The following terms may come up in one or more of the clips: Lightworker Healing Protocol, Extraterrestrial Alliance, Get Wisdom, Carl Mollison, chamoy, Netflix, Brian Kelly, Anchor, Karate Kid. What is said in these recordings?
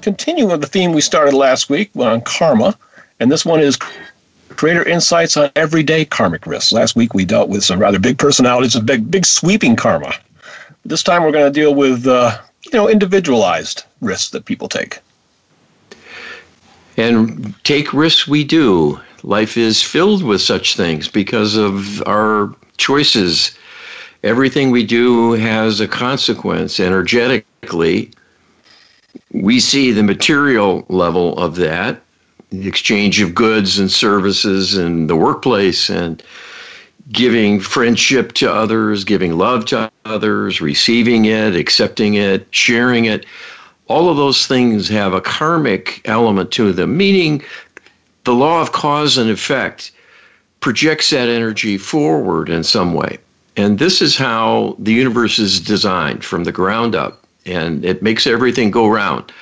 continue with the theme we started last week on karma, and this one is greater insights on everyday karmic risks. Last week, we dealt with some rather big personalities and big sweeping karma. This time, we're going to deal with, individualized risks that people take. And take risks we do. Life is filled with such things because of our choices. Everything we do has a consequence energetically. We see the material level of that, the exchange of goods and services in the workplace and giving friendship to others, giving love to others, receiving it, accepting it, sharing it. All of those things have a karmic element to them, meaning the law of cause and effect projects that energy forward in some way. And this is how the universe is designed from the ground up, and it makes everything go round.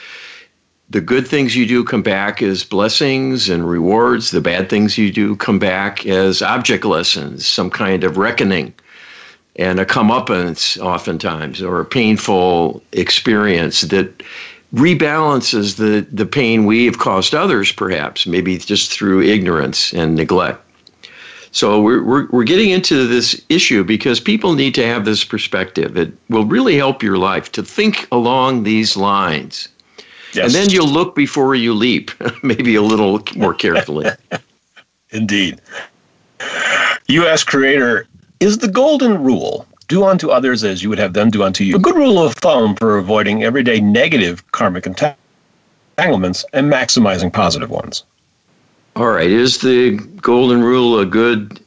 The good things you do come back as blessings and rewards. The bad things you do come back as object lessons, some kind of reckoning, and a comeuppance oftentimes, or a painful experience that rebalances the pain we have caused others, perhaps, maybe just through ignorance and neglect. So we're getting into this issue because people need to have this perspective. It will really help your life to think along these lines. Yes. And then you'll look before you leap, maybe a little more carefully. Indeed. You ask Creator, is the golden rule, do unto others as you would have them do unto you, a good rule of thumb for avoiding everyday negative karmic entanglements and maximizing positive ones? All right, is the golden rule a good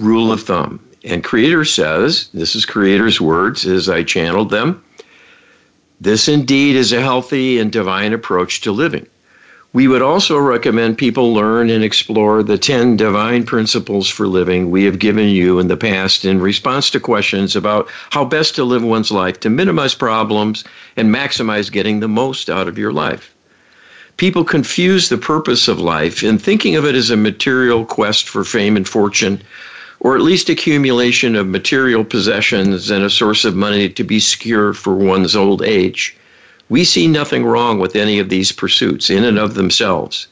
rule of thumb? And Creator says, this is Creator's words as I channeled them, this indeed is a healthy and divine approach to living. We would also recommend people learn and explore the 10 divine principles for living we have given you in the past in response to questions about how best to live one's life to minimize problems and maximize getting the most out of your life. People confuse the purpose of life in thinking of it as a material quest for fame and fortune, or at least accumulation of material possessions and a source of money to be secure for one's old age. We see nothing wrong with any of these pursuits in and of themselves.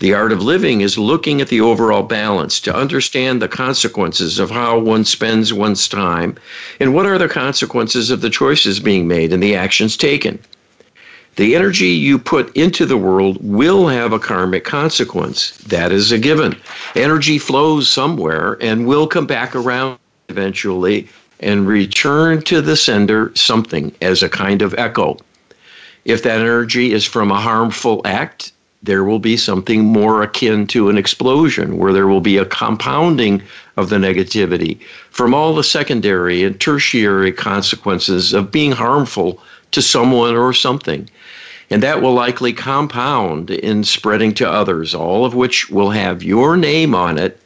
The art of living is looking at the overall balance to understand the consequences of how one spends one's time and what are the consequences of the choices being made and the actions taken. The energy you put into the world will have a karmic consequence. That is a given. Energy flows somewhere and will come back around eventually and return to the sender something as a kind of echo. If that energy is from a harmful act, there will be something more akin to an explosion where there will be a compounding of the negativity from all the secondary and tertiary consequences of being harmful to someone or something. And that will likely compound in spreading to others, all of which will have your name on it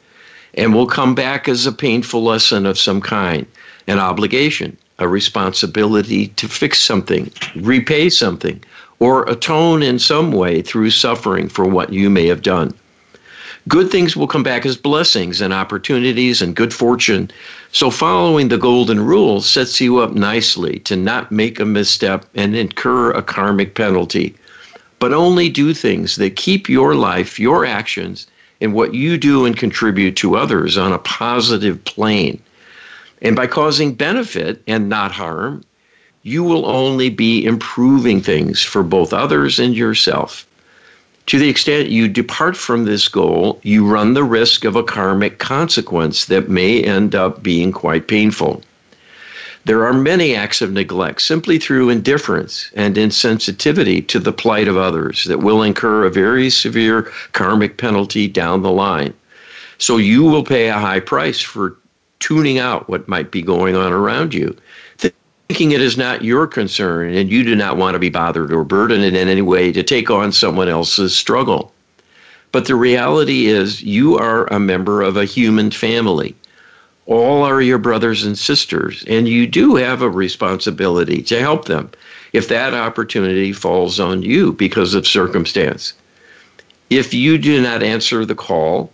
and will come back as a painful lesson of some kind, an obligation, a responsibility to fix something, repay something, or atone in some way through suffering for what you may have done. Good things will come back as blessings and opportunities and good fortune. So following the golden rule sets you up nicely to not make a misstep and incur a karmic penalty, but only do things that keep your life, your actions, and what you do and contribute to others on a positive plane. And by causing benefit and not harm, you will only be improving things for both others and yourself. To the extent you depart from this goal, you run the risk of a karmic consequence that may end up being quite painful. There are many acts of neglect simply through indifference and insensitivity to the plight of others that will incur a very severe karmic penalty down the line. So you will pay a high price for tuning out what might be going on around you. thinking it is not your concern, and you do not want to be bothered or burdened in any way to take on someone else's struggle. But the reality is you are a member of a human family. All are your brothers and sisters, and you do have a responsibility to help them if that opportunity falls on you because of circumstance. If you do not answer the call,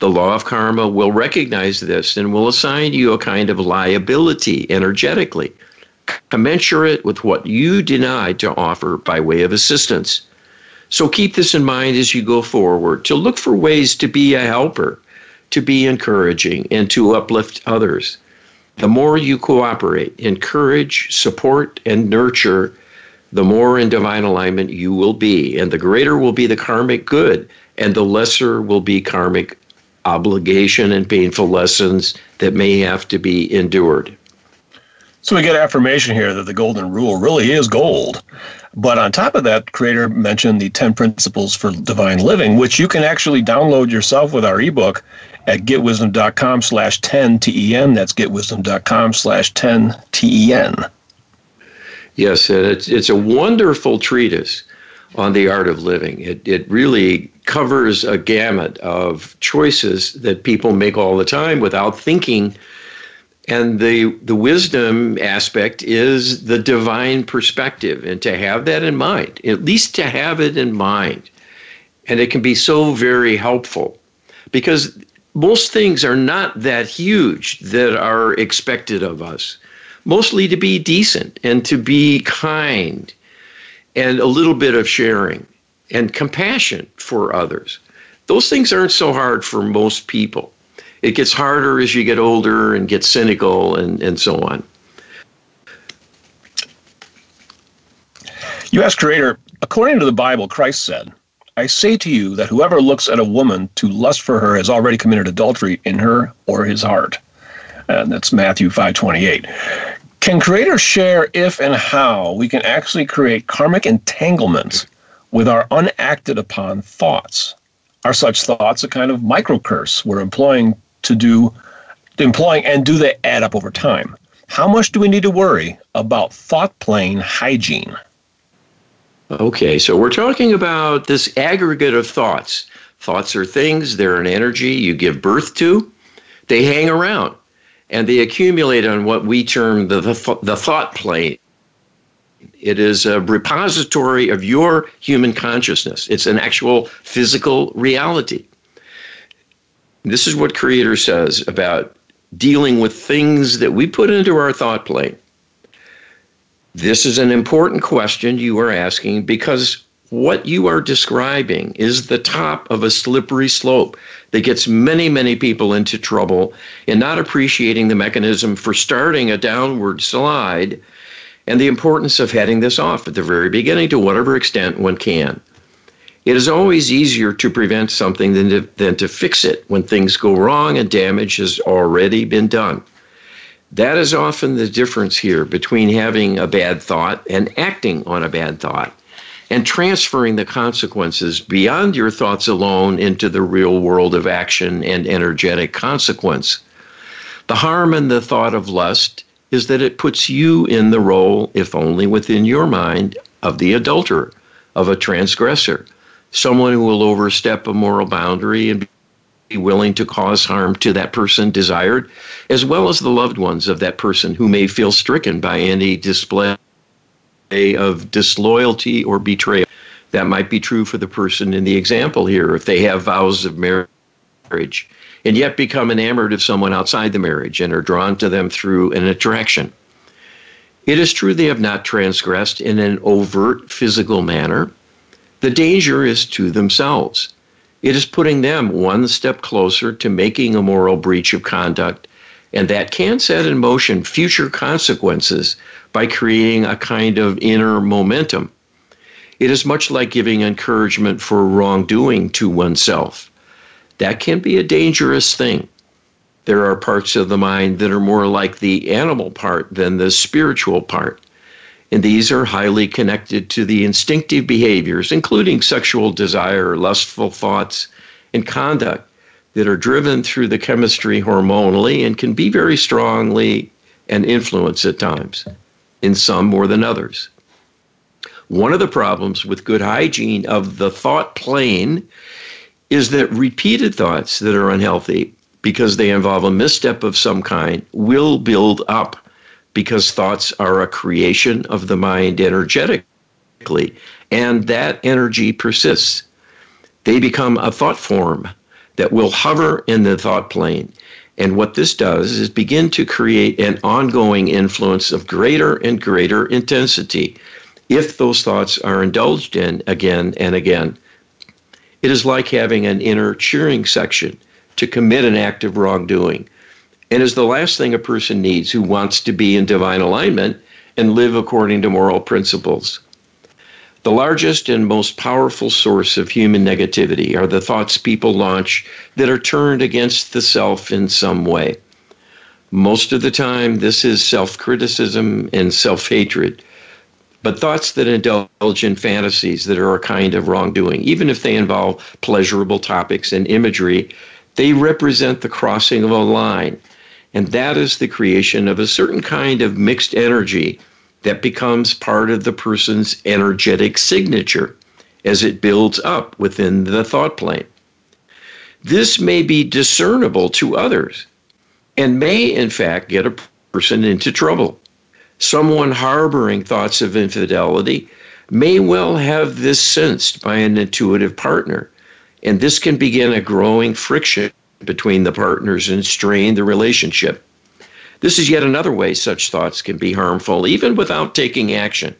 the law of karma will recognize this and will assign you a kind of liability energetically, commensurate with what you denied to offer by way of assistance. So keep this in mind as you go forward, to look for ways to be a helper, to be encouraging, and to uplift others. The more you cooperate, encourage, support, and nurture, the more in divine alignment you will be, and the greater will be the karmic good, and the lesser will be karmic obligation and painful lessons that may have to be endured. So we get affirmation here that the golden rule really is gold. But on top of that, Creator mentioned the 10 principles for divine living, which you can actually download yourself with our ebook at getwisdom.com/10TEN. That's getwisdom.com/10TEN. Yes, and it's a wonderful treatise on the art of living. It really covers a gamut of choices that people make all the time without thinking. And the wisdom aspect is the divine perspective, and to have that in mind, at least to have it in mind. And it can be so very helpful because most things are not that huge that are expected of us, mostly to be decent and to be kind and a little bit of sharing and compassion for others. Those things aren't so hard for most people. It gets harder as you get older and get cynical and so on. You ask Creator, according to the Bible, Christ said, I say to you that whoever looks at a woman to lust for her has already committed adultery in her or his heart. And that's Matthew 5:28. Can Creator share if and how we can actually create karmic entanglements with our unacted upon thoughts? Are such thoughts a kind of micro curse we're employing, and do they add up over time? How much do we need to worry about thought plane hygiene? Okay, so we're talking about this aggregate of thoughts. Thoughts are things, they're an energy you give birth to. They hang around, and they accumulate on what we term the thought plane. It is a repository of your human consciousness. It's an actual physical reality. This is what Creator says about dealing with things that we put into our thought plane. This is an important question you are asking because what you are describing is the top of a slippery slope that gets many, many people into trouble in not appreciating the mechanism for starting a downward slide and the importance of heading this off at the very beginning to whatever extent one can. It is always easier to prevent something than to fix it when things go wrong and damage has already been done. That is often the difference here between having a bad thought and acting on a bad thought and transferring the consequences beyond your thoughts alone into the real world of action and energetic consequence. The harm in the thought of lust is that it puts you in the role, if only within your mind, of the adulterer, of a transgressor, someone who will overstep a moral boundary and be willing to cause harm to that person desired, as well as the loved ones of that person who may feel stricken by any display of disloyalty or betrayal. That might be true for the person in the example here, if they have vows of marriage, and yet become enamored of someone outside the marriage and are drawn to them through an attraction. It is true they have not transgressed in an overt physical manner. The danger is to themselves. It is putting them one step closer to making a moral breach of conduct, and that can set in motion future consequences by creating a kind of inner momentum. It is much like giving encouragement for wrongdoing to oneself. That can be a dangerous thing. There are parts of the mind that are more like the animal part than the spiritual part, and these are highly connected to the instinctive behaviors, including sexual desire, lustful thoughts, and conduct that are driven through the chemistry hormonally and can be very strongly an influence at times. and some more than others. One of the problems with good hygiene of the thought plane is that repeated thoughts that are unhealthy, because they involve a misstep of some kind, will build up, because thoughts are a creation of the mind energetically, and that energy persists. They become a thought form that will hover in the thought plane. And what this does is begin to create an ongoing influence of greater and greater intensity if those thoughts are indulged in again and again. It is like having an inner cheering section to commit an act of wrongdoing, and is the last thing a person needs who wants to be in divine alignment and live according to moral principles. The largest and most powerful source of human negativity are the thoughts people launch that are turned against the self in some way. Most of the time, this is self-criticism and self-hatred. But thoughts that indulge in fantasies that are a kind of wrongdoing, even if they involve pleasurable topics and imagery, they represent the crossing of a line. And that is the creation of a certain kind of mixed energy that becomes part of the person's energetic signature as it builds up within the thought plane. This may be discernible to others and may, in fact, get a person into trouble. Someone harboring thoughts of infidelity may well have this sensed by an intuitive partner, and this can begin a growing friction between the partners and strain the relationship. This is yet another way such thoughts can be harmful, even without taking action.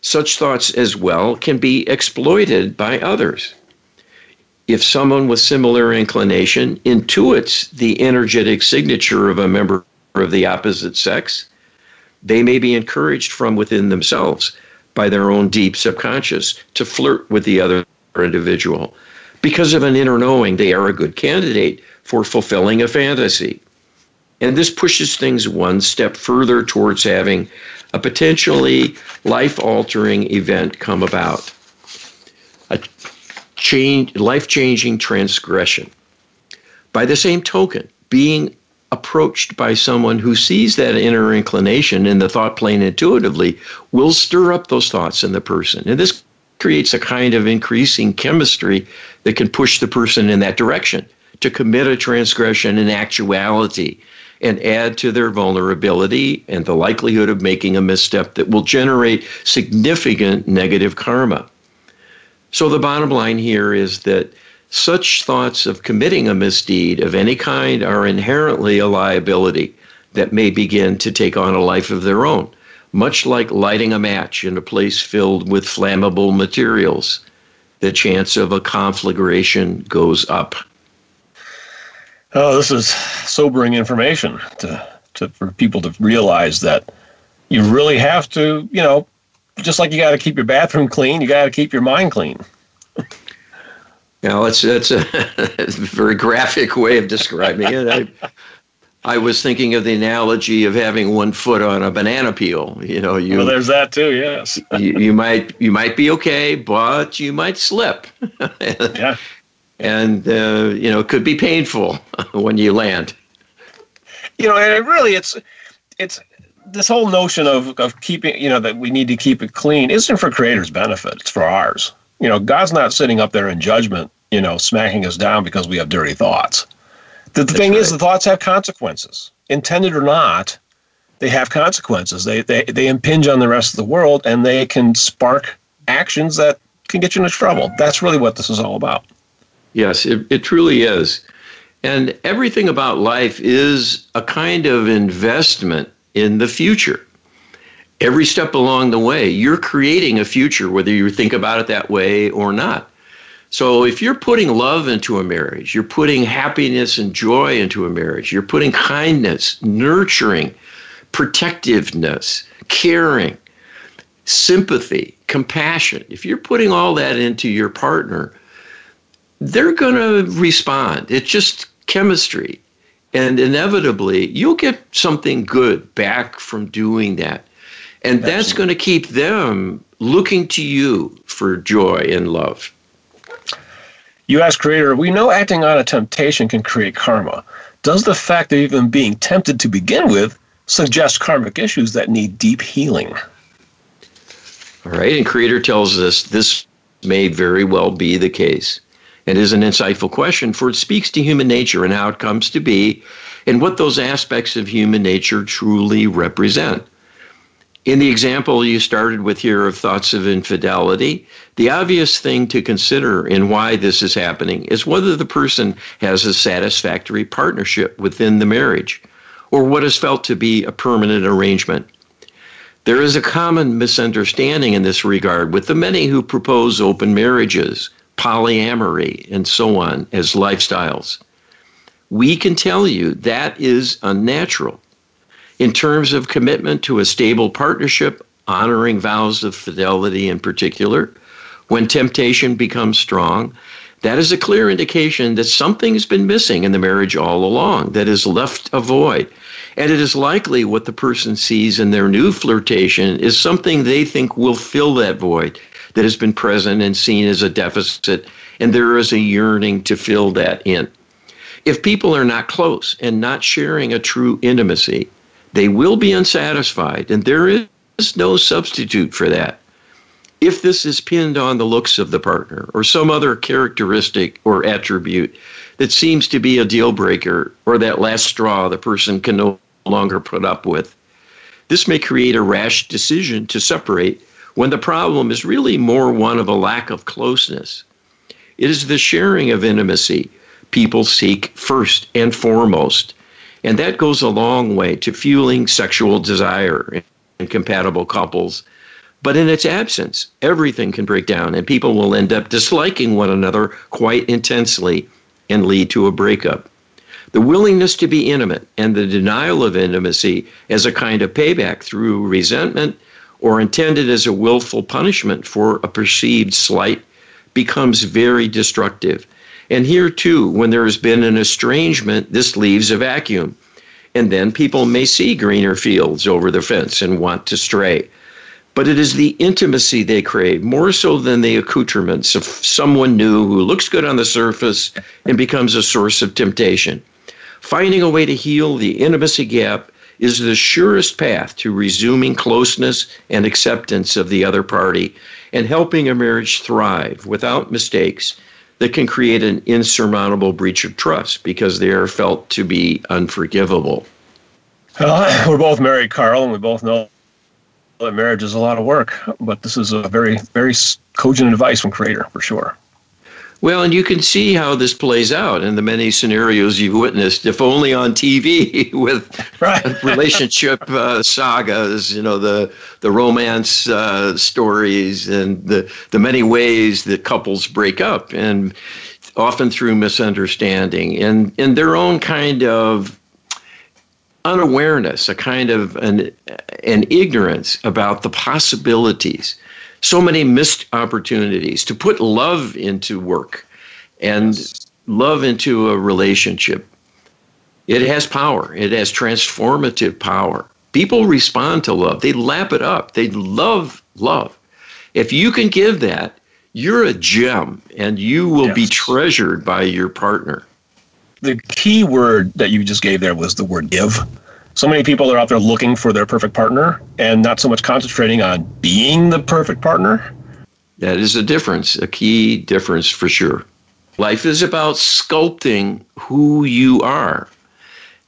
Such thoughts as well can be exploited by others. If someone with similar inclination intuits the energetic signature of a member of the opposite sex, they may be encouraged from within themselves by their own deep subconscious to flirt with the other individual. Because of an inner knowing, they are a good candidate for fulfilling a fantasy. And this pushes things one step further towards having a potentially life-altering event come about, a life-changing transgression. By the same token, being approached by someone who sees that inner inclination in the thought plane intuitively will stir up those thoughts in the person. And this creates a kind of increasing chemistry that can push the person in that direction to commit a transgression in actuality, and add to their vulnerability and the likelihood of making a misstep that will generate significant negative karma. So the bottom line here is that such thoughts of committing a misdeed of any kind are inherently a liability that may begin to take on a life of their own, much like lighting a match in a place filled with flammable materials. The chance of a conflagration goes up. Oh, this is sobering information for people to realize that you really have to, you know, just like you got to keep your bathroom clean, you got to keep your mind clean. Now, that's a very graphic way of describing it. I was thinking of the analogy of having one foot on a banana peel. You know, well, there's that too. Yes, you might be okay, but you might slip. Yeah. And, you know, it could be painful when you land. You know, and it really, it's this whole notion of keeping, you know, that we need to keep it clean isn't for creator's benefit. It's for ours. You know, God's not sitting up there in judgment, you know, smacking us down because we have dirty thoughts. The thing right. is, the thoughts have consequences. Intended or not, they have consequences. They impinge on the rest of the world, and they can spark actions that can get you into trouble. That's really what this is all about. Yes, it truly is. And everything about life is a kind of investment in the future. Every step along the way, you're creating a future, whether you think about it that way or not. So if you're putting love into a marriage, you're putting happiness and joy into a marriage, you're putting kindness, nurturing, protectiveness, caring, sympathy, compassion. If you're putting all that into your partner, they're going to respond. It's just chemistry. And inevitably, you'll get something good back from doing that. And that's going to keep them looking to you for joy and love. You ask Creator, we know acting on a temptation can create karma. Does the fact of even being tempted to begin with suggest karmic issues that need deep healing. All right, and Creator tells us this may very well be the case. It is an insightful question, for it speaks to human nature and how it comes to be and what those aspects of human nature truly represent. In the example you started with here of thoughts of infidelity, the obvious thing to consider in why this is happening is whether the person has a satisfactory partnership within the marriage or what is felt to be a permanent arrangement. There is a common misunderstanding in this regard with the many who propose open marriages, polyamory, and so on as lifestyles. We can tell you that is unnatural. In terms of commitment to a stable partnership, honoring vows of fidelity in particular, when temptation becomes strong, that is a clear indication that something's been missing in the marriage all along that has left a void. And it is likely what the person sees in their new flirtation is something they think will fill that void that has been present and seen as a deficit, and there is a yearning to fill that in. If people are not close and not sharing a true intimacy, they will be unsatisfied, and there is no substitute for that. If this is pinned on the looks of the partner or some other characteristic or attribute that seems to be a deal breaker or that last straw the person can no longer put up with, this may create a rash decision to separate when the problem is really more one of a lack of closeness. It is the sharing of intimacy people seek first and foremost. And that goes a long way to fueling sexual desire in compatible couples. But in its absence, everything can break down and people will end up disliking one another quite intensely and lead to a breakup. The willingness to be intimate and the denial of intimacy as a kind of payback through resentment or intended as a willful punishment for a perceived slight becomes very destructive. And here, too, when there has been an estrangement, this leaves a vacuum. And then people may see greener fields over the fence and want to stray. But it is the intimacy they crave, more so than the accoutrements of someone new who looks good on the surface and becomes a source of temptation. Finding a way to heal the intimacy gap is the surest path to resuming closeness and acceptance of the other party and helping a marriage thrive without mistakes that can create an insurmountable breach of trust because they are felt to be unforgivable. Well, we're both married, Carl, and we both know that marriage is a lot of work, but this is a very, very cogent advice from Creator, for sure. Well, and you can see how this plays out in the many scenarios you've witnessed, if only on TV, with relationship sagas, you know, the romance stories and the many ways that couples break up, and often through misunderstanding and their own kind of unawareness, a kind of an ignorance about the possibilities. So many missed opportunities to put love into work and love into a relationship. It has power. It has transformative power. People respond to love. They lap it up. They love love. If you can give that, you're a gem and you will be treasured by your partner. The key word that you just gave there was the word give. So many people are out there looking for their perfect partner and not so much concentrating on being the perfect partner. That is a difference, a key difference for sure. Life is about sculpting who you are.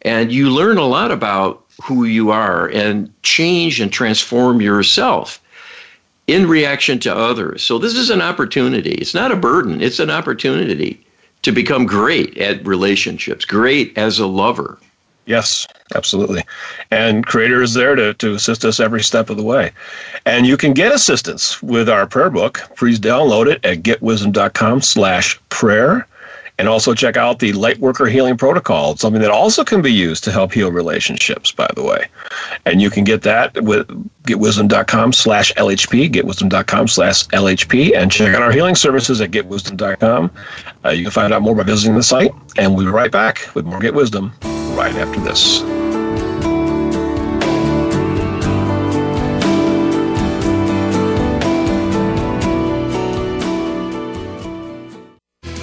And you learn a lot about who you are and change and transform yourself in reaction to others. So this is an opportunity. It's not a burden. It's an opportunity to become great at relationships, great as a lover. Yes, absolutely. And Creator is there to assist us every step of the way. And you can get assistance with our prayer book. Please download it at getwisdom.com/prayer. And also check out the Lightworker Healing Protocol. It's something that also can be used to help heal relationships, by the way. And you can get that with getwisdom.com/LHP, getwisdom.com/LHP, and check out our healing services at getwisdom.com. You can find out more by visiting the site. And we'll be right back with more Get Wisdom right after this.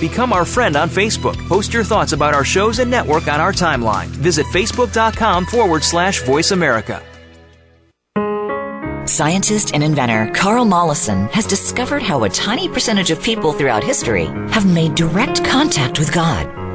Become our friend on Facebook. Post your thoughts about our shows and network on our timeline. Visit Facebook.com/Voice America. Scientist and inventor Carl Mollison has discovered how a tiny percentage of people throughout history have made direct contact with God.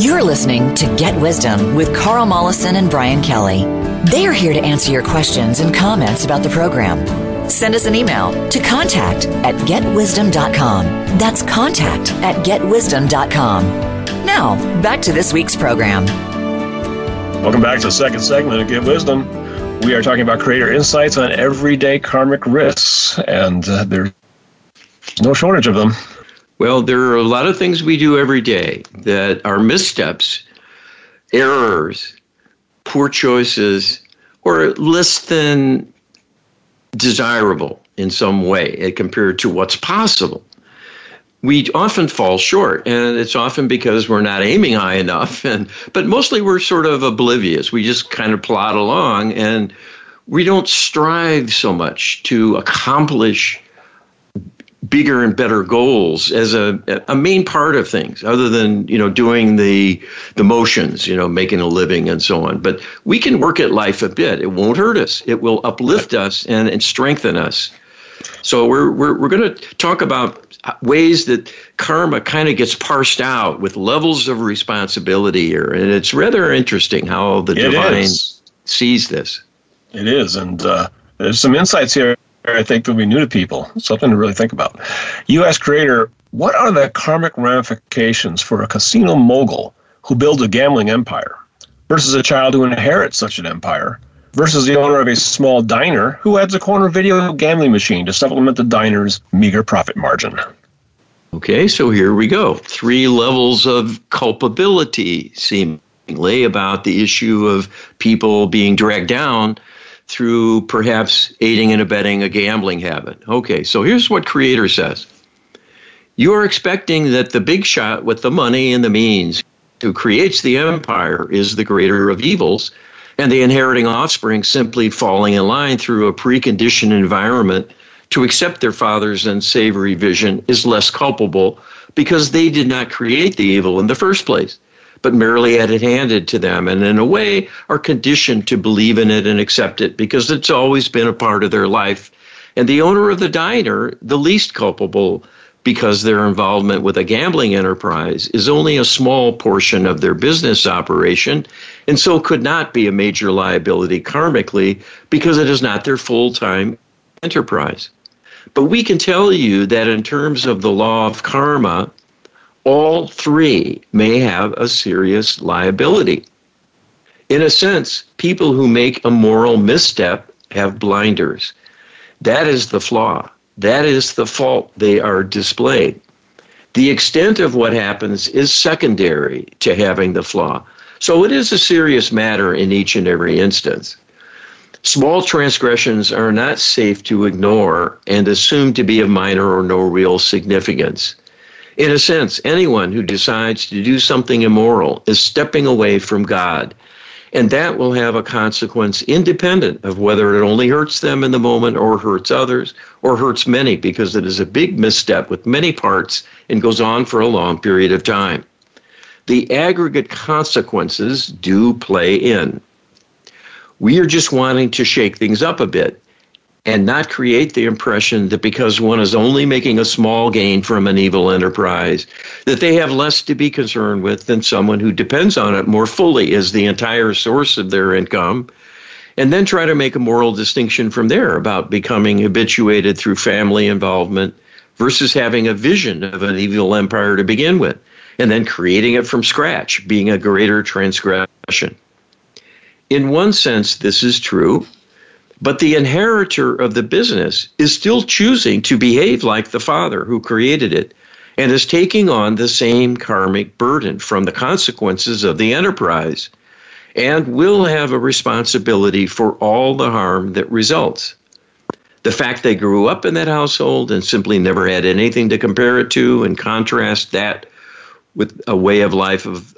You're listening to Get Wisdom with Carl Mollison and Brian Kelly. They are here to answer your questions and comments about the program. Send us an email to contact@getwisdom.com. That's contact@getwisdom.com. Now, back to this week's program. Welcome back to the second segment of Get Wisdom. We are talking about Creator insights on everyday karmic risks, and there's no shortage of them. Well, there are a lot of things we do every day that are missteps, errors, poor choices, or less than desirable in some way compared to what's possible. We often fall short, and it's often because we're not aiming high enough, but mostly we're sort of oblivious. We just kind of plod along, and we don't strive so much to accomplish bigger and better goals as a main part of things, other than, doing the motions, making a living and so on. But we can work at life a bit. It won't hurt us. It will uplift us and strengthen us. So we're going to talk about ways that karma kind of gets parsed out with levels of responsibility here. And it's rather interesting how the divine sees this. It is. And there's some insights here I think they'll be new to people. Something to really think about. You ask Creator, what are the karmic ramifications for a casino mogul who builds a gambling empire versus a child who inherits such an empire versus the owner of a small diner who adds a corner video gambling machine to supplement the diner's meager profit margin? Okay, so here we go. 3 levels of culpability, seemingly, about the issue of people being dragged down through perhaps aiding and abetting a gambling habit. Okay, so here's what Creator says. You're expecting that the big shot with the money and the means who creates the empire is the greater of evils, and the inheriting offspring simply falling in line through a preconditioned environment to accept their father's unsavory vision is less culpable because they did not create the evil in the first place, but merely had it handed to them, and in a way are conditioned to believe in it and accept it because it's always been a part of their life. And the owner of the diner, the least culpable, because their involvement with a gambling enterprise is only a small portion of their business operation, and so could not be a major liability karmically because it is not their full-time enterprise. But we can tell you that in terms of the law of karma, all 3 may have a serious liability. In a sense, people who make a moral misstep have blinders. That is the flaw. That is the fault they are displaying. The extent of what happens is secondary to having the flaw. So it is a serious matter in each and every instance. Small transgressions are not safe to ignore and assumed to be of minor or no real significance. In a sense, anyone who decides to do something immoral is stepping away from God, and that will have a consequence independent of whether it only hurts them in the moment or hurts others or hurts many, because it is a big misstep with many parts and goes on for a long period of time. The aggregate consequences do play in. We are just wanting to shake things up a bit and not create the impression that because one is only making a small gain from an evil enterprise, that they have less to be concerned with than someone who depends on it more fully as the entire source of their income, and then try to make a moral distinction from there about becoming habituated through family involvement versus having a vision of an evil empire to begin with, and then creating it from scratch, being a greater transgression. In one sense, this is true. But the inheritor of the business is still choosing to behave like the father who created it and is taking on the same karmic burden from the consequences of the enterprise and will have a responsibility for all the harm that results. The fact they grew up in that household and simply never had anything to compare it to, and contrast that with a way of life of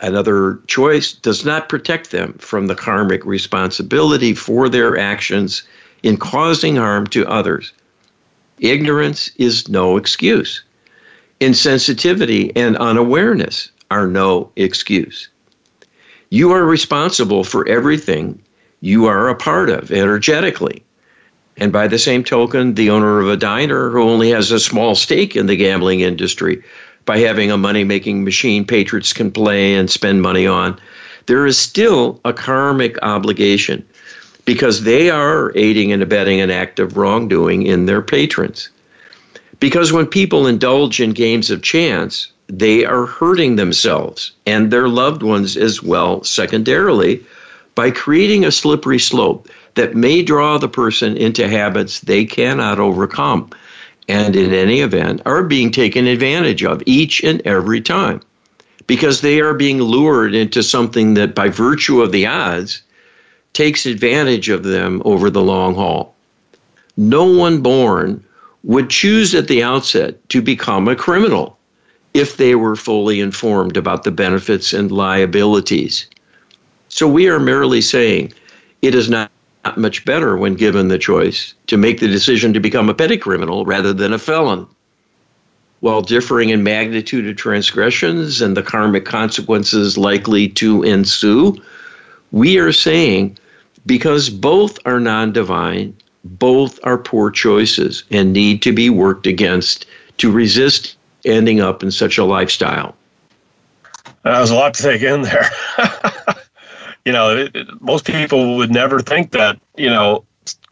another choice, does not protect them from the karmic responsibility for their actions in causing harm to others. Ignorance is no excuse. Insensitivity and unawareness are no excuse. You are responsible for everything you are a part of energetically. And by the same token, the owner of a diner who only has a small stake in the gambling industry, by having a money-making machine patrons can play and spend money on, there is still a karmic obligation because they are aiding and abetting an act of wrongdoing in their patrons. Because when people indulge in games of chance, they are hurting themselves and their loved ones as well, secondarily, by creating a slippery slope that may draw the person into habits they cannot overcome, and in any event, are being taken advantage of each and every time because they are being lured into something that, by virtue of the odds, takes advantage of them over the long haul. No one born would choose at the outset to become a criminal if they were fully informed about the benefits and liabilities. So we are merely saying it is not much better when given the choice to make the decision to become a petty criminal rather than a felon. While differing in magnitude of transgressions and the karmic consequences likely to ensue, we are saying because both are non-divine, both are poor choices and need to be worked against to resist ending up in such a lifestyle. That was a lot to take in there. You know, most people would never think that, you know,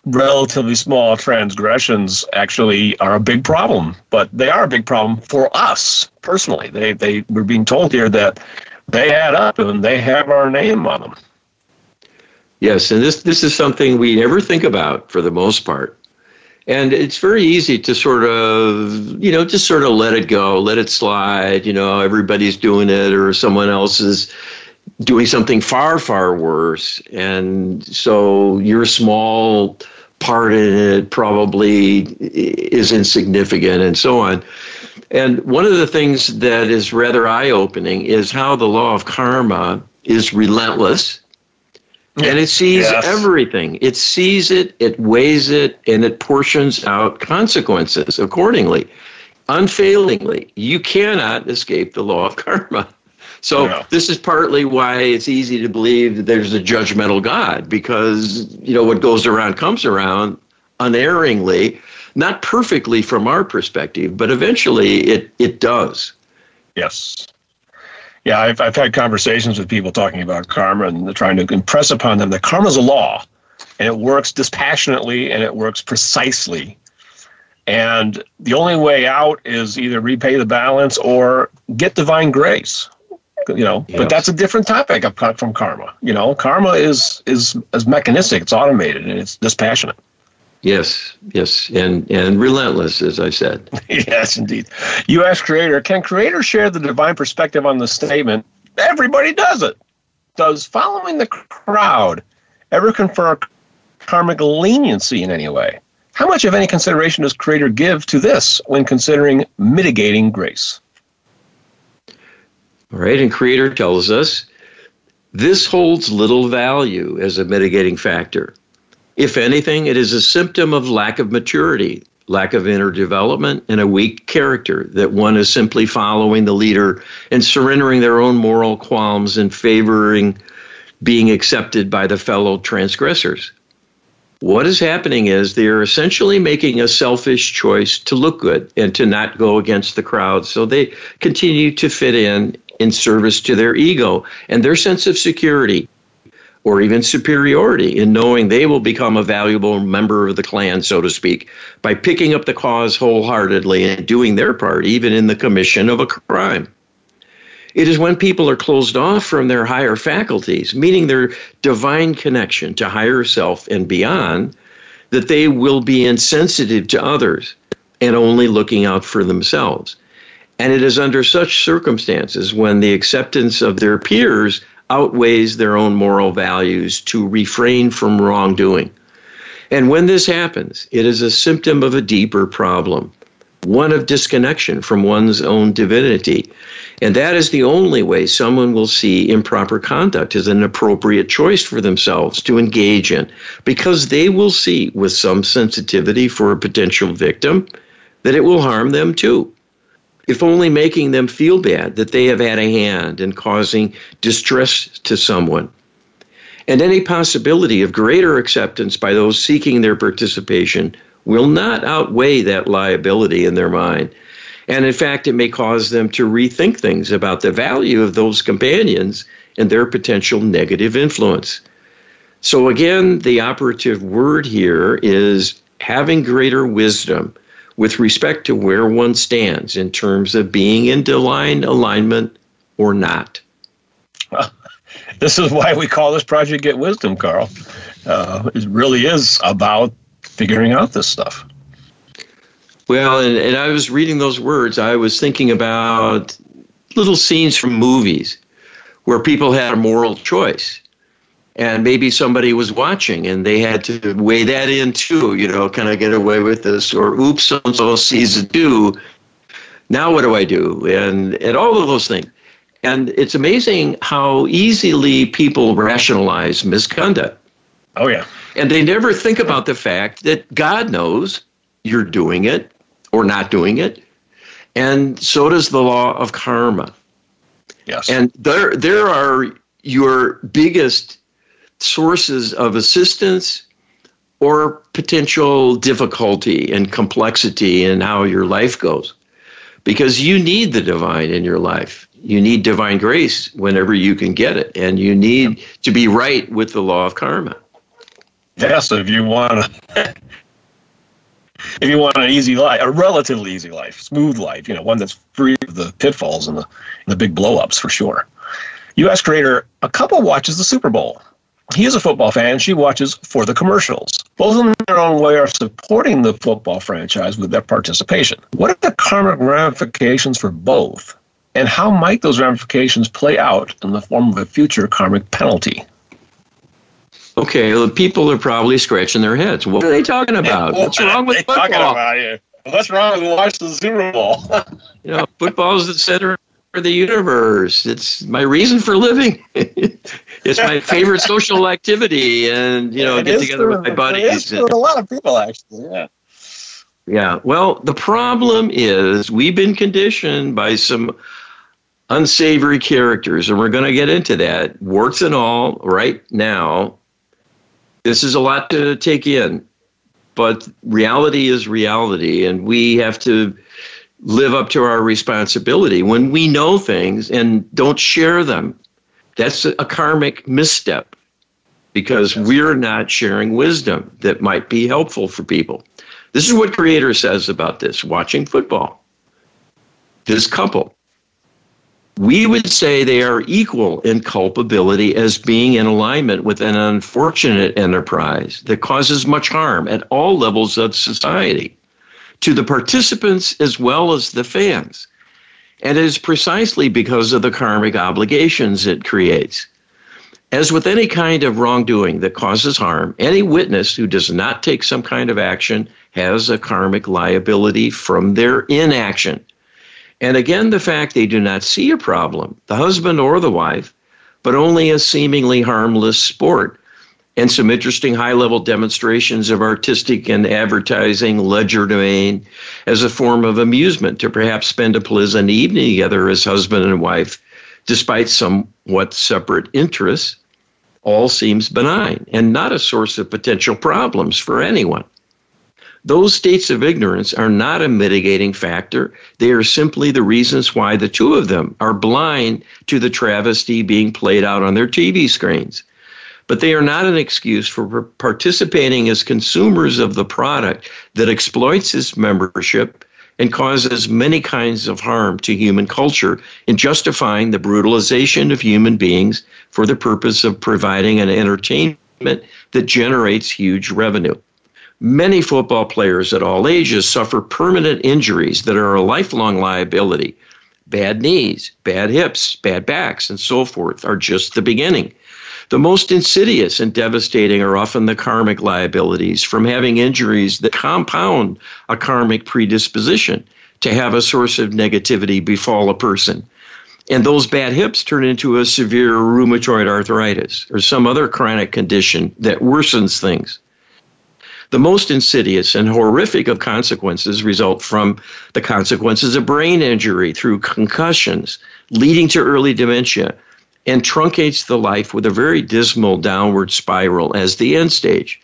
relatively small transgressions actually are a big problem. But they are a big problem for us personally. They were being told here that they add up and they have our name on them. Yes, and this is something we never think about for the most part. And it's very easy to sort of, you know, just sort of let it go, let it slide. You know, everybody's doing it or someone else is doing something far, far worse. And so your small part in it probably is insignificant and so on. And one of the things that is rather eye-opening is how the law of karma is relentless. And it sees everything. It sees it, it weighs it, and it portions out consequences accordingly, unfailingly. You cannot escape the law of karma. So this is partly why it's easy to believe that there's a judgmental God, because, you know, what goes around comes around unerringly, not perfectly from our perspective, but eventually it does. Yes. Yeah, I've had conversations with people talking about karma and trying to impress upon them that karma is a law, and it works dispassionately and it works precisely. And the only way out is either repay the balance or get divine grace. You know, yes. But that's a different topic from karma. You know, karma is mechanistic, it's automated, and it's dispassionate. Yes, and relentless, as I said. Yes, indeed. You asked Creator, can Creator share the divine perspective on the statement, everybody does it? Does following the crowd ever confer karmic leniency in any way? How much of any consideration does Creator give to this when considering mitigating grace? All right, and Creator tells us this holds little value as a mitigating factor. If anything, it is a symptom of lack of maturity, lack of inner development, and a weak character that one is simply following the leader and surrendering their own moral qualms and favoring being accepted by the fellow transgressors. What is happening is they're essentially making a selfish choice to look good and to not go against the crowd. So they continue to fit in service to their ego and their sense of security or even superiority in knowing they will become a valuable member of the clan, so to speak, by picking up the cause wholeheartedly and doing their part, even in the commission of a crime. It is when people are closed off from their higher faculties, meaning their divine connection to higher self and beyond, that they will be insensitive to others and only looking out for themselves. And it is under such circumstances when the acceptance of their peers outweighs their own moral values to refrain from wrongdoing. And when this happens, it is a symptom of a deeper problem, one of disconnection from one's own divinity. And that is the only way someone will see improper conduct as an appropriate choice for themselves to engage in, because they will see with some sensitivity for a potential victim that it will harm them too, if only making them feel bad that they have had a hand in causing distress to someone. And any possibility of greater acceptance by those seeking their participation will not outweigh that liability in their mind. And in fact, it may cause them to rethink things about the value of those companions and their potential negative influence. So again, the operative word here is having greater wisdom with respect to where one stands in terms of being in divine alignment or not. Well, this is why we call this project Get Wisdom, Carl. It really is about figuring out this stuff. Well, and I was reading those words. I was thinking about little scenes from movies where people had a moral choice. And maybe somebody was watching and they had to weigh that in too, you know, can I get away with this? Or oops, so-and-so sees it do. Now what do I do? And all of those things. And it's amazing how easily people rationalize misconduct. Oh, yeah. And they never think about the fact that God knows you're doing it or not doing it. And so does the law of karma. Yes. And there are your biggest sources of assistance or potential difficulty and complexity in how your life goes, because you need the divine in your life. You need divine grace whenever you can get it, and you need to be right with the law of karma. Yes, if you want an easy life, a relatively easy life, smooth life, you know, one that's free of the pitfalls and the big blow-ups for sure. U.S. creator, a couple watches the Super Bowl. He is a football fan. She watches for the commercials. Both in their own way are supporting the football franchise with their participation. What are the karmic ramifications for both? And how might those ramifications play out in the form of a future karmic penalty? Okay, well, people are probably scratching their heads. What are they talking about? What's wrong with football? Talking about here? What's wrong with watching the Super Bowl? You know, football is the center of the universe. It's my reason for living. It's my favorite social activity, and, you know, it get together with my buddies. It is for a lot of people, actually, yeah. Yeah, well, the problem is we've been conditioned by some unsavory characters, and we're going to get into that, warts and all, right now. This is a lot to take in, but reality is reality, and we have to live up to our responsibility when we know things and don't share them. That's a karmic misstep, because we're not sharing wisdom that might be helpful for people. This is what Creator says about this, watching football. This couple, we would say they are equal in culpability as being in alignment with an unfortunate enterprise that causes much harm at all levels of society, to the participants as well as the fans. And it is precisely because of the karmic obligations it creates. As with any kind of wrongdoing that causes harm, any witness who does not take some kind of action has a karmic liability from their inaction. And again, the fact they do not see a problem, the husband or the wife, but only a seemingly harmless sport and some interesting high-level demonstrations of artistic and advertising legerdemain as a form of amusement to perhaps spend a pleasant evening together as husband and wife, despite somewhat separate interests. all seems benign and not a source of potential problems for anyone. Those states of ignorance are not a mitigating factor. They are simply the reasons why the two of them are blind to the travesty being played out on their TV screens. But they are not an excuse for participating as consumers of the product that exploits its membership and causes many kinds of harm to human culture in justifying the brutalization of human beings for the purpose of providing an entertainment that generates huge revenue. Many football players at all ages suffer permanent injuries that are a lifelong liability. Bad knees, bad hips, bad backs, and so forth are just the beginning. The most insidious and devastating are often the karmic liabilities from having injuries that compound a karmic predisposition to have a source of negativity befall a person. And those bad hips turn into a severe rheumatoid arthritis or some other chronic condition that worsens things. The most insidious and horrific of consequences result from the consequences of brain injury through concussions, leading to early dementia, and truncates the life with a very dismal downward spiral as the end stage.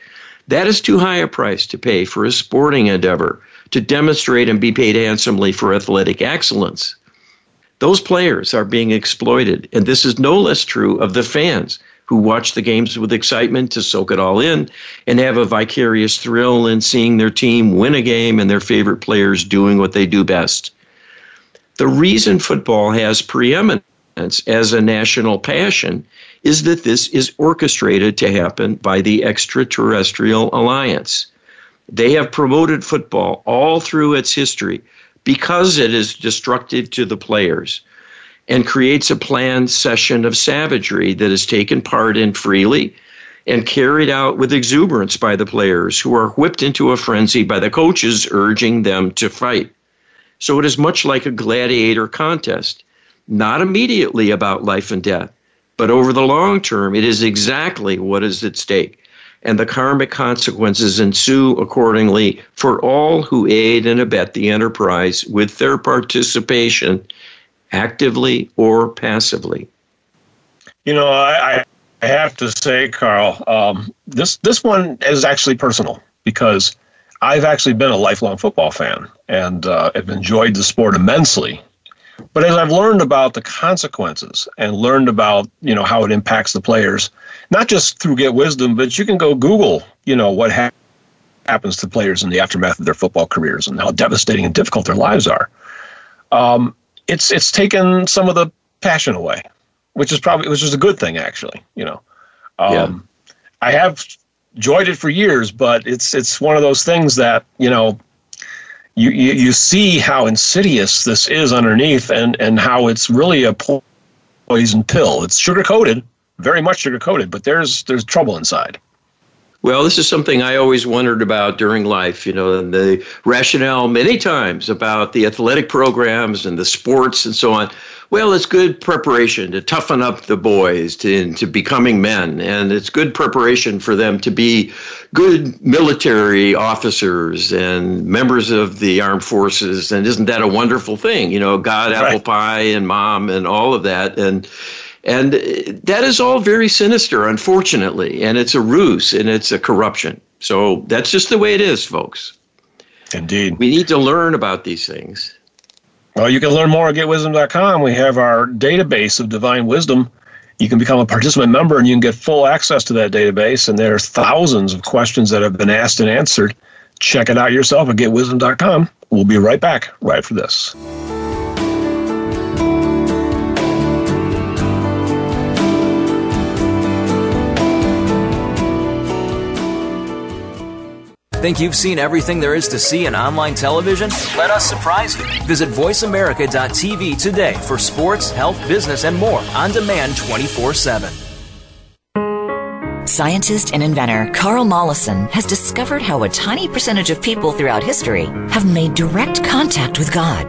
That is too high a price to pay for a sporting endeavor, to demonstrate and be paid handsomely for athletic excellence. Those players are being exploited, and this is no less true of the fans, who watch the games with excitement to soak it all in and have a vicarious thrill in seeing their team win a game and their favorite players doing what they do best. The reason football has preeminence as a national passion is that this is orchestrated to happen by the Extraterrestrial Alliance. They have promoted football all through its history because it is destructive to the players, and creates a planned session of savagery that is taken part in freely and carried out with exuberance by the players, who are whipped into a frenzy by the coaches urging them to fight. So it is much like a gladiator contest, not immediately about life and death, but over the long term, it is exactly what is at stake. And the karmic consequences ensue accordingly for all who aid and abet the enterprise with their participation, actively or passively. You know, I have to say, Carl, this one is actually personal, because I've actually been a lifelong football fan and have enjoyed the sport immensely. But as I've learned about the consequences and learned about, you know, how it impacts the players, not just through Get Wisdom, but you can go Google, you know, what happens to players in the aftermath of their football careers and how devastating and difficult their lives are. It's taken some of the passion away, which is a good thing, actually. You know, yeah. I have enjoyed it for years, but it's one of those things that, you know, you see how insidious this is underneath, and how it's really a poison pill. It's sugar-coated, very much sugar-coated, but there's trouble inside. Well, this is something I always wondered about during life, you know, and the rationale many times about the athletic programs and the sports and so on. Well, it's good preparation to toughen up the boys into becoming men, and it's good preparation for them to be good military officers and members of the armed forces, and isn't that a wonderful thing? You know, God, right. Apple pie, and mom, and all of that, And that is all very sinister, unfortunately, and it's a ruse and it's a corruption. So that's just the way it is, folks. Indeed. We need to learn about these things. Well, you can learn more at GetWisdom.com. We have our database of divine wisdom. You can become a participant member and you can get full access to that database. And there are thousands of questions that have been asked and answered. Check it out yourself at GetWisdom.com. We'll be right back right after this. Think you've seen everything there is to see in online television? Let us surprise you. Visit voiceamerica.tv today for sports, health, business, and more on demand 24/7. Scientist and inventor Carl Mollison has discovered how a tiny percentage of people throughout history have made direct contact with God.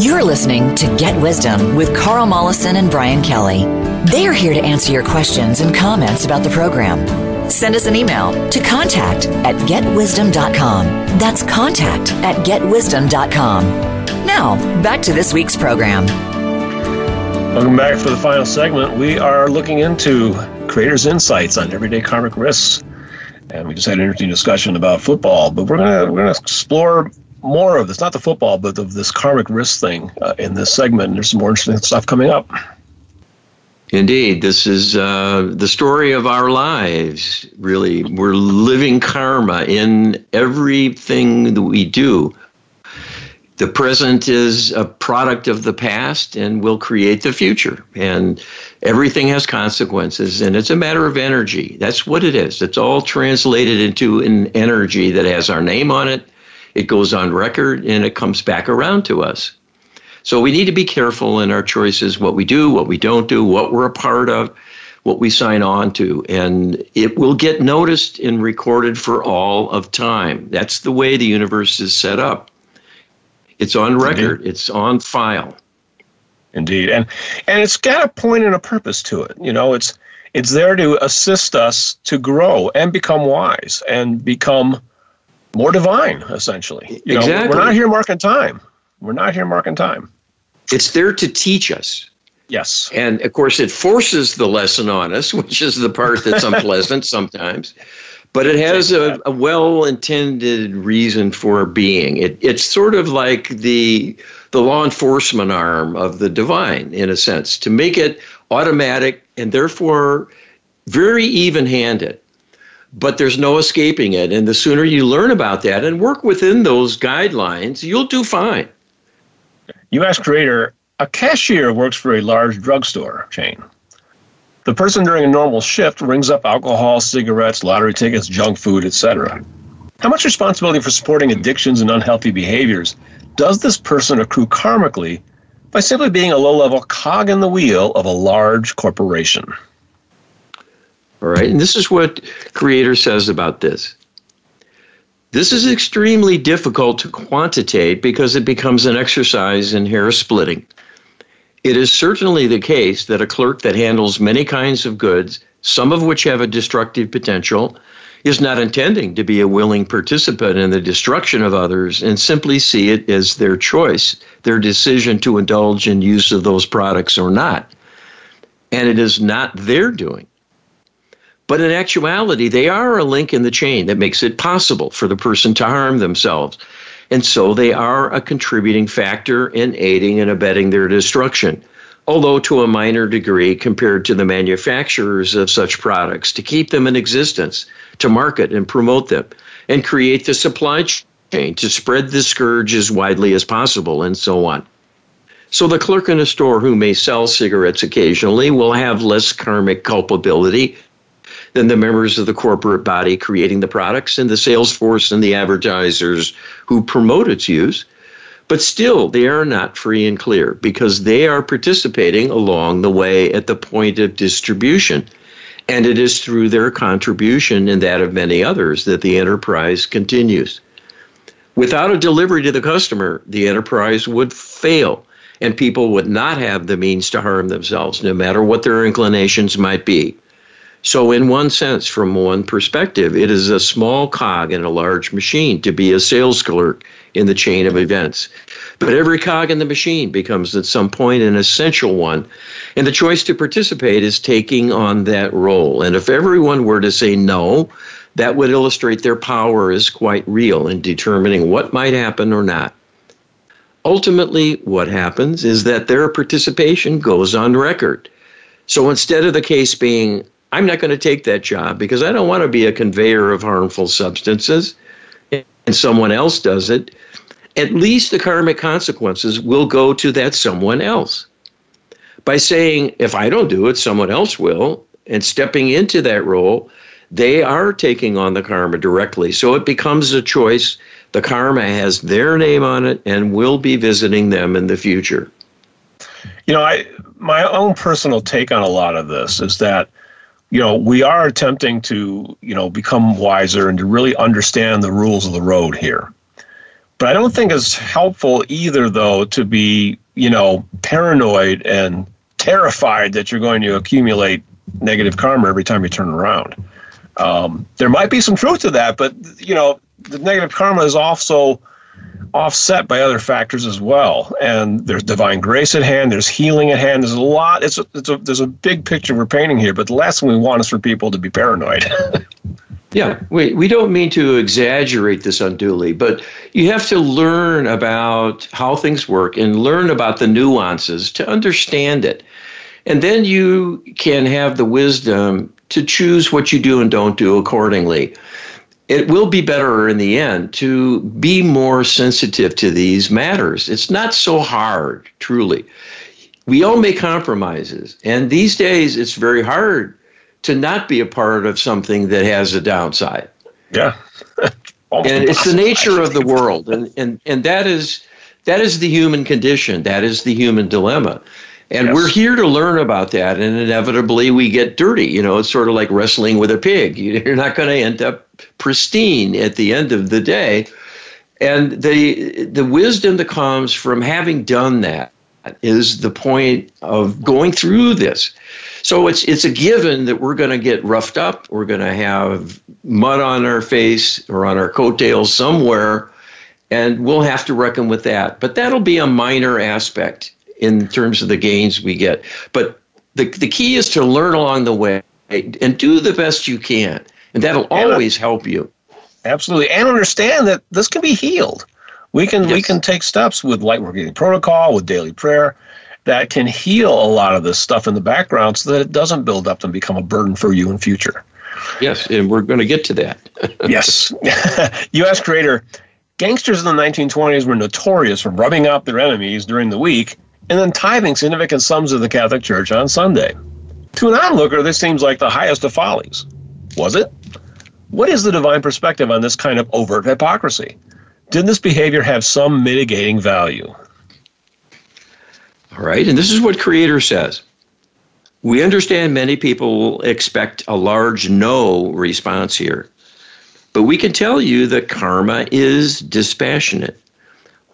You're listening to Get Wisdom with Carl Mollison and Brian Kelly. They are here to answer your questions and comments about the program. Send us an email to contact@getwisdom.com. That's contact@getwisdom.com. Now, back to this week's program. Welcome back for the final segment. We are looking into Creator's insights on everyday karmic risks. And we just had an interesting discussion about football, but we're gonna explore more of this, not the football, but of this karmic risk thing in this segment. And there's some more interesting stuff coming up. Indeed. This is the story of our lives, really. We're living karma in everything that we do. The present is a product of the past and will create the future. And everything has consequences, and it's a matter of energy. That's what it is. It's all translated into an energy that has our name on it. It goes on record, and it comes back around to us. So we need to be careful in our choices, what we do, what we don't do, what we're a part of, what we sign on to. And it will get noticed and recorded for all of time. That's the way the universe is set up. It's on record. Indeed. It's on file. Indeed. And it's got a point and a purpose to it. You know, it's there to assist us to grow and become wise and become more divine, essentially. You exactly. know, we're not here marking time. We're not here marking time. It's there to teach us. Yes. And, of course, it forces the lesson on us, which is the part that's unpleasant sometimes. But it has a well-intended reason for being. It's sort of like the law enforcement arm of the divine, in a sense, to make it automatic and therefore very even-handed. But there's no escaping it. And the sooner you learn about that and work within those guidelines, you'll do fine. You ask Creator, a cashier works for a large drugstore chain. The person during a normal shift rings up alcohol, cigarettes, lottery tickets, junk food, etc. How much responsibility for supporting addictions and unhealthy behaviors does this person accrue karmically by simply being a low-level cog in the wheel of a large corporation? All right, and this is what Creator says about this. This is extremely difficult to quantitate because it becomes an exercise in hair splitting. It is certainly the case that a clerk that handles many kinds of goods, some of which have a destructive potential, is not intending to be a willing participant in the destruction of others and simply see it as their choice, their decision to indulge in use of those products or not. And it is not their doing. But in actuality, they are a link in the chain that makes it possible for the person to harm themselves. And so they are a contributing factor in aiding and abetting their destruction, although to a minor degree compared to the manufacturers of such products, to keep them in existence, to market and promote them, and create the supply chain to spread the scourge as widely as possible, and so on. So the clerk in a store who may sell cigarettes occasionally will have less karmic culpability than the members of the corporate body creating the products and the sales force and the advertisers who promote its use. But still, they are not free and clear because they are participating along the way at the point of distribution. And it is through their contribution and that of many others that the enterprise continues. Without a delivery to the customer, the enterprise would fail and people would not have the means to harm themselves, no matter what their inclinations might be. So in one sense, from one perspective, it is a small cog in a large machine to be a sales clerk in the chain of events. But every cog in the machine becomes at some point an essential one, and the choice to participate is taking on that role. And if everyone were to say no, that would illustrate their power is quite real in determining what might happen or not. Ultimately, what happens is that their participation goes on record. So instead of the case being, I'm not going to take that job because I don't want to be a conveyor of harmful substances, and someone else does it, at least the karmic consequences will go to that someone else. By saying, if I don't do it, someone else will, and stepping into that role, they are taking on the karma directly. So it becomes a choice. The karma has their name on it and will be visiting them in the future. You know, my own personal take on a lot of this is that, you know, we are attempting to, you know, become wiser and to really understand the rules of the road here. But I don't think it's helpful either, though, to be, you know, paranoid and terrified that you're going to accumulate negative karma every time you turn around. There might be some truth to that, but, you know, the negative karma is also offset by other factors as well. And there's divine grace at hand. There's healing at hand. There's a lot. There's a big picture we're painting here, but the last thing we want is for people to be paranoid. Yeah, we don't mean to exaggerate this unduly, but you have to learn about how things work and learn about the nuances to understand it. And then you can have the wisdom to choose what you do and don't do accordingly. It will be better in the end to be more sensitive to these matters. It's not so hard, truly. We all make compromises, and these days it's very hard to not be a part of something that has a downside. Yeah. And it's the nature of the world. And that is the human condition. That is the human dilemma. And yes, we're here to learn about that. And inevitably we get dirty. You know, it's sort of like wrestling with a pig. You're not going to end up pristine at the end of the day. And the wisdom that comes from having done that is the point of going through this. So it's a given that we're going to get roughed up. We're going to have mud on our face or on our coattails somewhere, and we'll have to reckon with that. But that'll be a minor aspect in terms of the gains we get. But the key is to learn along the way and do the best you can, and that'll always help you. Absolutely, and understand that this can be healed. We can take steps with Lightworker Healing Protocol, with daily prayer, that can heal a lot of this stuff in the background so that it doesn't build up and become a burden for you in future. Yes, and we're going to get to that. Yes. U.S. creator, gangsters in the 1920s were notorious for rubbing out their enemies during the week and then tithing significant sums of the Catholic Church on Sunday. To an onlooker, this seems like the highest of follies. Was it? What is the divine perspective on this kind of overt hypocrisy? Did this behavior have some mitigating value? All right, and this is what Creator says. We understand many people expect a large no response here, but we can tell you that karma is dispassionate.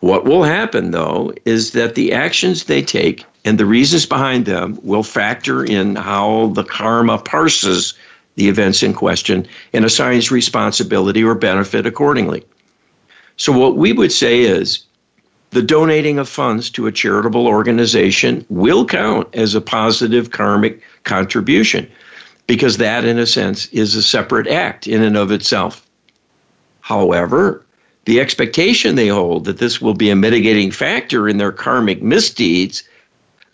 What will happen, though, is that the actions they take and the reasons behind them will factor in how the karma parses the events in question and assigns responsibility or benefit accordingly. So what we would say is the donating of funds to a charitable organization will count as a positive karmic contribution because that, in a sense, is a separate act in and of itself. However, the expectation they hold that this will be a mitigating factor in their karmic misdeeds,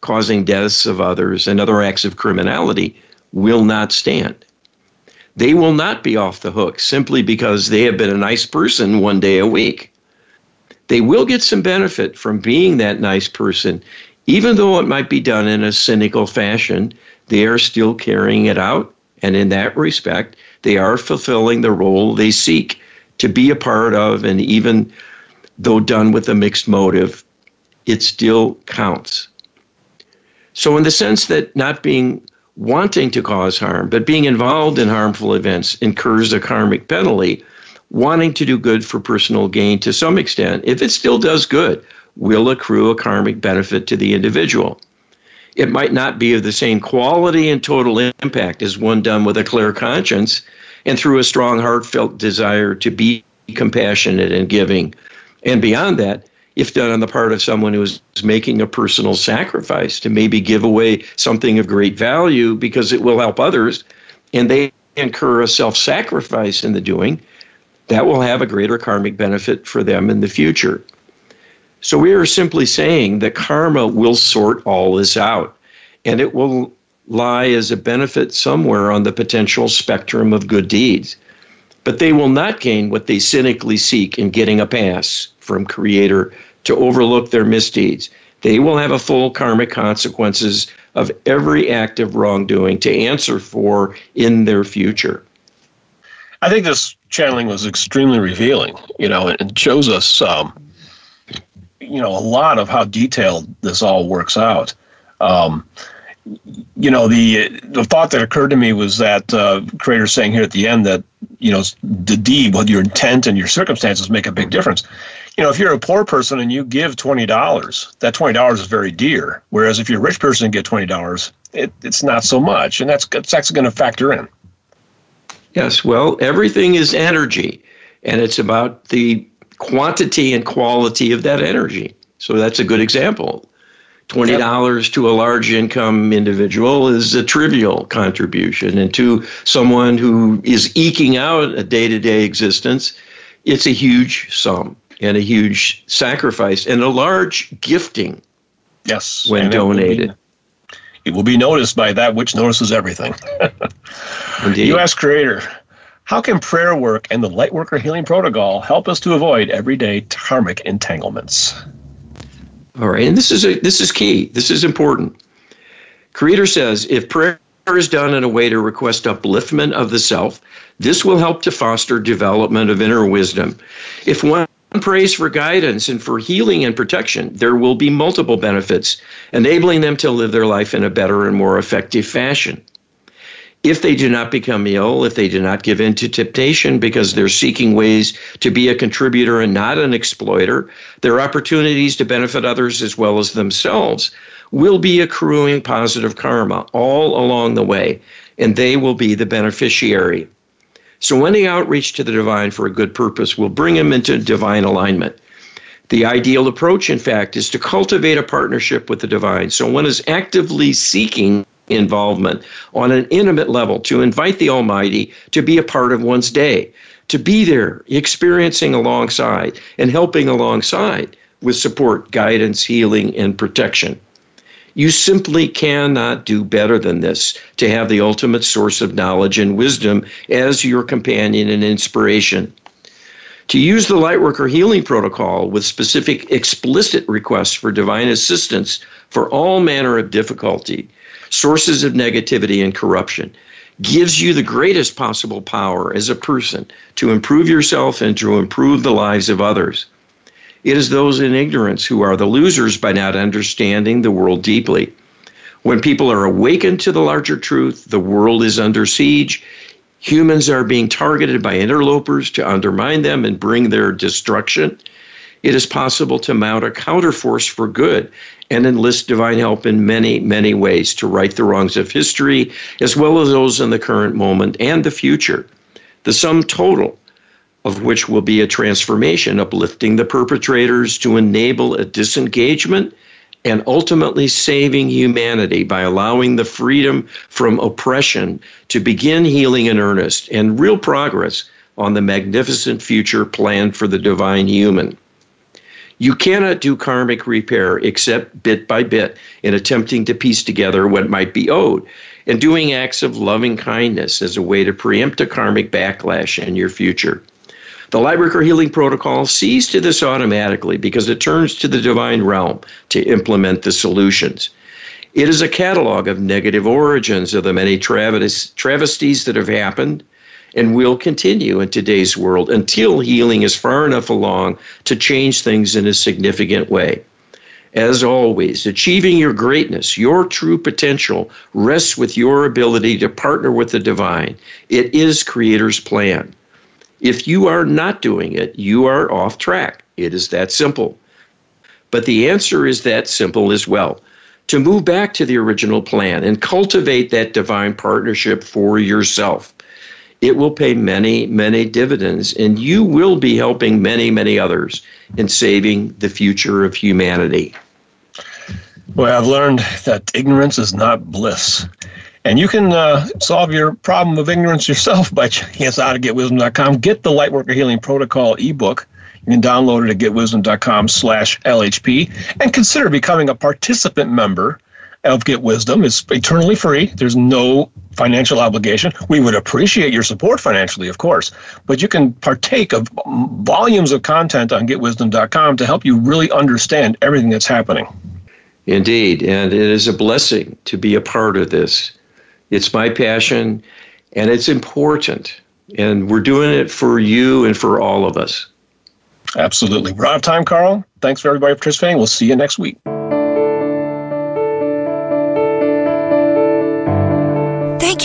causing deaths of others and other acts of criminality, will not stand. They will not be off the hook simply because they have been a nice person one day a week. They will get some benefit from being that nice person. Even though it might be done in a cynical fashion, they are still carrying it out. And in that respect, they are fulfilling the role they seek to be a part of. And even though done with a mixed motive, it still counts. So in the sense that not being wanting to cause harm, but being involved in harmful events incurs a karmic penalty. Wanting to do good for personal gain to some extent, if it still does good, will accrue a karmic benefit to the individual. It might not be of the same quality and total impact as one done with a clear conscience and through a strong heartfelt desire to be compassionate and giving. And beyond that, if done on the part of someone who is making a personal sacrifice to maybe give away something of great value because it will help others, and they incur a self-sacrifice in the doing, that will have a greater karmic benefit for them in the future. So we are simply saying that karma will sort all this out, and it will lie as a benefit somewhere on the potential spectrum of good deeds. But they will not gain what they cynically seek in getting a pass from Creator to overlook their misdeeds. They will have a full karmic consequences of every act of wrongdoing to answer for in their future. I think this channeling was extremely revealing. You know, it shows us, you know, a lot of how detailed this all works out. You know, the thought that occurred to me was that Creator's saying here at the end that, you know, the deed, what your intent and your circumstances make a big difference. You know, if you're a poor person and you give $20, that $20 is very dear. Whereas if you're a rich person and get $20, it's not so much. And that's actually going to factor in. Yes, well, everything is energy. And it's about the quantity and quality of that energy. So that's a good example. $20 to a large income individual is a trivial contribution. And to someone who is eking out a day-to-day existence, it's a huge sum and a huge sacrifice and a large gifting. Yes, when donated. It will be noticed by that which notices everything. Indeed. You ask Creator, how can prayer work and the Lightworker Healing Protocol help us to avoid everyday karmic entanglements? All right, and this is key. This is important. Creator says, if prayer is done in a way to request upliftment of the self, this will help to foster development of inner wisdom. If one prays for guidance and for healing and protection, there will be multiple benefits, enabling them to live their life in a better and more effective fashion. If they do not become ill, if they do not give in to temptation because they're seeking ways to be a contributor and not an exploiter, their opportunities to benefit others as well as themselves will be accruing positive karma all along the way, and they will be the beneficiary. So any outreach to the divine for a good purpose will bring them into divine alignment. The ideal approach, in fact, is to cultivate a partnership with the divine. So one is actively seeking involvement on an intimate level, to invite the Almighty to be a part of one's day, to be there, experiencing alongside and helping alongside with support, guidance, healing, and protection. You simply cannot do better than this, to have the ultimate source of knowledge and wisdom as your companion and inspiration. To use the Lightworker Healing Protocol with specific explicit requests for divine assistance for all manner of difficulty, sources of negativity and corruption, gives you the greatest possible power as a person to improve yourself and to improve the lives of others. It is those in ignorance who are the losers by not understanding the world deeply. When people are awakened to the larger truth, the world is under siege. Humans are being targeted by interlopers to undermine them and bring their destruction. It is possible to mount a counterforce for good and enlist divine help in many, many ways to right the wrongs of history, as well as those in the current moment and the future, the sum total of which will be a transformation, uplifting the perpetrators to enable a disengagement and ultimately saving humanity by allowing the freedom from oppression to begin healing in earnest and real progress on the magnificent future planned for the divine human. You cannot do karmic repair except bit by bit in attempting to piece together what might be owed and doing acts of loving kindness as a way to preempt a karmic backlash in your future. The Lightworker Healing Protocol sees to this automatically because it turns to the divine realm to implement the solutions. It is a catalog of negative origins of the many travesties that have happened and will continue in today's world until healing is far enough along to change things in a significant way. As always, achieving your greatness, your true potential, rests with your ability to partner with the divine. It is Creator's plan. If you are not doing it, you are off track. It is that simple. But the answer is that simple as well. To move back to the original plan and cultivate that divine partnership for yourself. It will pay many, many dividends, and you will be helping many, many others in saving the future of humanity. Well, I've learned that ignorance is not bliss. And you can solve your problem of ignorance yourself by checking us out at GetWisdom.com. Get the Lightworker Healing Protocol ebook. You can download it at getwisdom.com/LHP and consider becoming a participant member of Get Wisdom. It's eternally free. There's no financial obligation. We would appreciate your support financially, of course, but you can partake of volumes of content on getwisdom.com to help you really understand everything that's happening. Indeed, and it is a blessing to be a part of this. It's my passion, and it's important, and we're doing it for you and for all of us. Absolutely. We're out of time, Carl. Thanks for everybody participating. We'll see you next week. Thank